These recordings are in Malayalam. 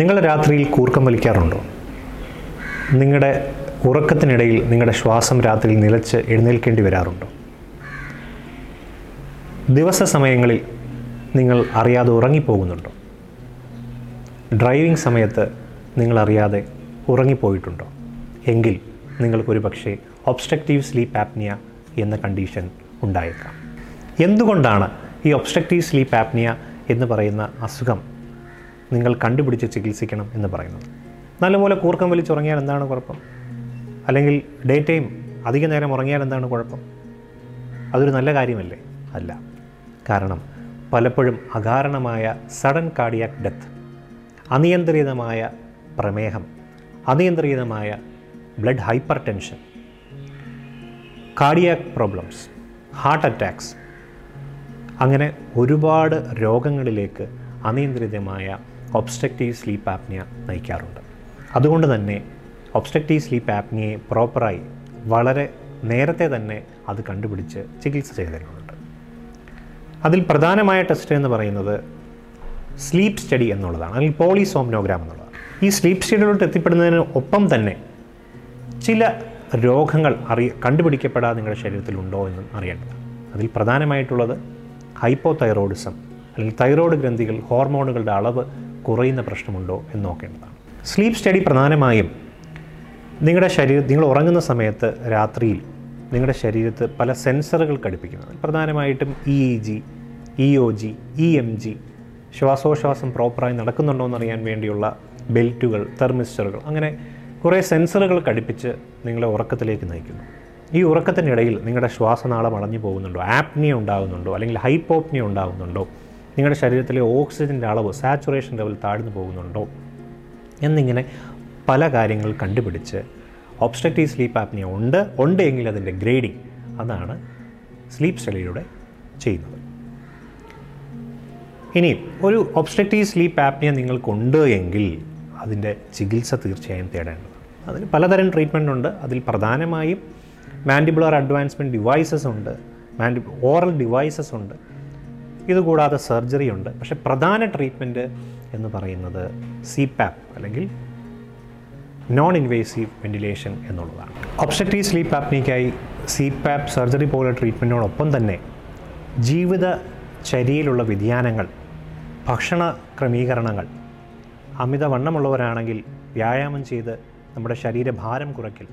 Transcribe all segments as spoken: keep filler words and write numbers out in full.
നിങ്ങൾ രാത്രിയിൽ കൂർക്കം വലിക്കാറുണ്ടോ? നിങ്ങളുടെ ഉറക്കത്തിനിടയിൽ നിങ്ങളുടെ ശ്വാസം രാത്രിയിൽ നിലച്ച് എഴുന്നേൽക്കേണ്ടി വരാറുണ്ടോ? ദിവസ സമയങ്ങളിൽ നിങ്ങൾ അറിയാതെ ഉറങ്ങിപ്പോകുന്നുണ്ടോ? ഡ്രൈവിംഗ് സമയത്ത് നിങ്ങളറിയാതെ ഉറങ്ങിപ്പോയിട്ടുണ്ടോ? എങ്കിൽ നിങ്ങൾക്കൊരു പക്ഷേ ഒബ്സ്ട്രക്റ്റീവ് സ്ലീപ്പ് ആപ്നിയ എന്ന കണ്ടീഷൻ ഉണ്ടായേക്കാം. എന്തുകൊണ്ടാണ് ഈ ഒബ്സ്ട്രക്റ്റീവ് സ്ലീപ്പ് ആപ്നിയ എന്ന് പറയുന്ന അസുഖം നിങ്ങൾ കണ്ടുപിടിച്ച് ചികിത്സിക്കണം എന്ന് പറയുന്നത്? നല്ലപോലെ കൂർക്കം വലിച്ചുറങ്ങിയാൽ എന്താണ് കുഴപ്പം? അല്ലെങ്കിൽ ഡേ ടൈം അധിക നേരം ഉറങ്ങിയാൽ എന്താണ് കുഴപ്പം? അതൊരു നല്ല കാര്യമല്ലേ? അല്ല. കാരണം പലപ്പോഴും അകാരണമായ സഡൻ കാർഡിയാക് ഡെത്ത്, അനിയന്ത്രിതമായ പ്രമേഹം, അനിയന്ത്രിതമായ blood hyper tension, cardiac problems, heart attacks, അങ്ങനെ ഒരുപാട് രോഗങ്ങളിലേക്ക് അനിയന്ത്രിതമായ ഒബ്സ്ട്രക്റ്റീവ് സ്ലീപ്പ് ആപ്നിയ നയിക്കാറുണ്ട്. അതുകൊണ്ട് തന്നെ ഒബ്സ്ട്രക്റ്റീവ് സ്ലീപ്പ് ആപ്നിയയെ പ്രോപ്പറായി വളരെ നേരത്തെ തന്നെ അത് കണ്ടുപിടിച്ച് ചികിത്സ ചെയ്തിട്ടുണ്ട്. അതിൽ പ്രധാനമായ ടെസ്റ്റ് എന്ന് പറയുന്നത് സ്ലീപ്പ് സ്റ്റഡി എന്നുള്ളതാണ്, അല്ലെങ്കിൽ പോളിസോംനോഗ്രാം എന്നുള്ളതാണ്. ഈ സ്ലീപ്പ് സ്റ്റഡിയിലോട്ട് എത്തിപ്പെടുന്നതിന് ഒപ്പം തന്നെ ചില രോഗങ്ങൾ അറിയ കണ്ടുപിടിക്കപ്പെടാതെ നിങ്ങളുടെ ശരീരത്തിലുണ്ടോ എന്നും അറിയേണ്ടതാണ്. അതിൽ പ്രധാനമായിട്ടുള്ളത് ഹൈപ്പോ തൈറോയിഡിസം, അല്ലെങ്കിൽ തൈറോയ്ഡ് ഗ്രന്ഥികൾ ഹോർമോണുകളുടെ അളവ് കുറയുന്ന പ്രശ്നമുണ്ടോ എന്ന് നോക്കേണ്ടതാണ്. സ്ലീപ്പ് സ്റ്റഡി പ്രധാനമായും നിങ്ങളുടെ ശരീരം നിങ്ങൾ ഉറങ്ങുന്ന സമയത്ത് രാത്രിയിൽ നിങ്ങളുടെ ശരീരത്ത് പല സെൻസറുകൾ ഘടിപ്പിക്കുന്നത്, പ്രധാനമായിട്ടും E E G, E O G, E M G, ശ്വാസോശ്വാസം പ്രോപ്പറായി നടക്കുന്നുണ്ടോ എന്നറിയാൻ വേണ്ടിയുള്ള ബെൽറ്റുകൾ, തെർമിസ്റ്ററുകൾ, അങ്ങനെ കുറേ സെൻസറുകൾ ഘടിപ്പിച്ച് നിങ്ങളെ ഉറക്കത്തിലേക്ക് നയിക്കുന്നു. ഈ ഉറക്കത്തിനിടയിൽ നിങ്ങളുടെ ശ്വാസനാളം അടഞ്ഞു പോകുന്നുണ്ടോ, ആപ്നിയ ഉണ്ടാകുന്നുണ്ടോ, അല്ലെങ്കിൽ ഹൈപ്പോപ്നിയ ഉണ്ടാകുന്നുണ്ടോ, നിങ്ങളുടെ ശരീരത്തിലെ ഓക്സിജൻ്റെ അളവ്, സാച്ചുറേഷൻ ലെവൽ താഴ്ന്നു പോകുന്നുണ്ടോ എന്നിങ്ങനെ പല കാര്യങ്ങൾ കണ്ടുപിടിച്ച് ഒബ്സ്ട്രക്റ്റീവ് സ്ലീപ്പ് ആപ്നിയ ഉണ്ട് ഉണ്ട് എങ്കിൽ അതിൻ്റെ ഗ്രേഡിംഗ് അതാണ് സ്ലീപ്പ് സ്റ്റഡിയിലൂടെ ചെയ്യുന്നത്. ഇനി ഒരു ഒബ്സ്ട്രക്റ്റീവ് സ്ലീപ്പ് ആപ്നിയ നിങ്ങൾക്കുണ്ട് എങ്കിൽ അതിൻ്റെ ചികിത്സ തീർച്ചയായും തേടേണ്ടതാണ്. അതിന് പലതരം ട്രീറ്റ്മെൻ്റ് ഉണ്ട്. അതിൽ പ്രധാനമായും മാൻഡിബുലർ അഡ്വാൻസ്മെൻറ്റ് ഡിവൈസസ് ഉണ്ട്, മാൻഡി ഓറൽ ഡിവൈസസ് ഉണ്ട്, ഇതുകൂടാതെ സർജറി ഉണ്ട്. പക്ഷേ പ്രധാന ട്രീറ്റ്മെൻറ്റ് എന്ന് പറയുന്നത് സി പാപ്പ്, അല്ലെങ്കിൽ നോൺ ഇൻവേസീവ് വെൻറ്റിലേഷൻ എന്നുള്ളതാണ്. ഒബ്സ്ട്രക്റ്റീവ് സ്ലീപ്പ് ആപ്നിയയ്ക്കായി സി പാപ്പ് സർജറി പോലെ ട്രീറ്റ്മെൻറ്റിനോടൊപ്പം തന്നെ ജീവിതചര്യയിലുള്ള വ്യതിയാനങ്ങൾ, ഭക്ഷണ ക്രമീകരണങ്ങൾ, അമിതവണ്ണമുള്ളവരാണെങ്കിൽ വ്യായാമം ചെയ്ത് നമ്മുടെ ശരീരഭാരം കുറയ്ക്കൽ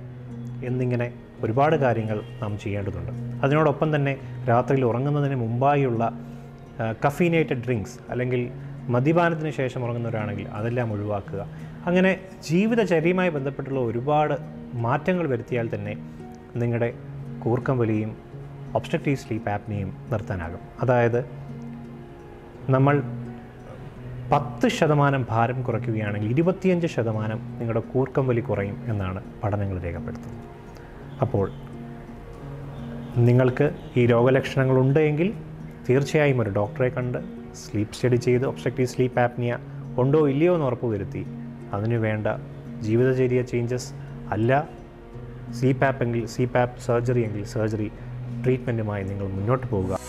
എന്നിങ്ങനെ ഒരുപാട് കാര്യങ്ങൾ നാം ചെയ്യേണ്ടതുണ്ട്. അതിനോടൊപ്പം തന്നെ രാത്രിയിൽ ഉറങ്ങുന്നതിന് മുമ്പായുള്ള കഫീനേറ്റഡ് ഡ്രിങ്ക്സ്, അല്ലെങ്കിൽ മദ്യപാനത്തിന് ശേഷം ഉറങ്ങുന്നവരാണെങ്കിൽ അതെല്ലാം ഒഴിവാക്കുക. അങ്ങനെ ജീവിതചര്യയുമായി ബന്ധപ്പെട്ടുള്ള ഒരുപാട് മാറ്റങ്ങൾ വരുത്തിയാൽ തന്നെ നിങ്ങളുടെ കൂർക്കം വലിയും ഒബ്സ്ട്രക്റ്റീവ് സ്ലീപ്പ് ആപ്നിയയും നിർത്താനാകും. അതായത് നമ്മൾ പത്ത് ശതമാനം ഭാരം കുറയ്ക്കുകയാണെങ്കിൽ ഇരുപത്തിയഞ്ച് ശതമാനം നിങ്ങളുടെ കൂർക്കം വലി കുറയും എന്നാണ് പഠനങ്ങൾ രേഖപ്പെടുത്തുന്നത്. അപ്പോൾ നിങ്ങൾക്ക് ഈ രോഗലക്ഷണങ്ങളുണ്ടെങ്കിൽ തീർച്ചയായും ഒരു ഡോക്ടറെ കണ്ട് സ്ലീപ്പ് സ്റ്റഡി ചെയ്ത് ഒബ്സ്ട്രക്റ്റീവ് സ്ലീപ്പ് ആപ്നിയ ഉണ്ടോ ഇല്ലയോ എന്ന് ഉറപ്പുവരുത്തി അതിനു വേണ്ട ജീവിതചര്യ ചേഞ്ചസ്, അല്ല സി പാപ്പ് എങ്കിൽ സി പാപ്പ് സർജറി എങ്കിൽ സർജറി ട്രീറ്റ്മെൻറ്റുമായി നിങ്ങൾ മുന്നോട്ട് പോവുക.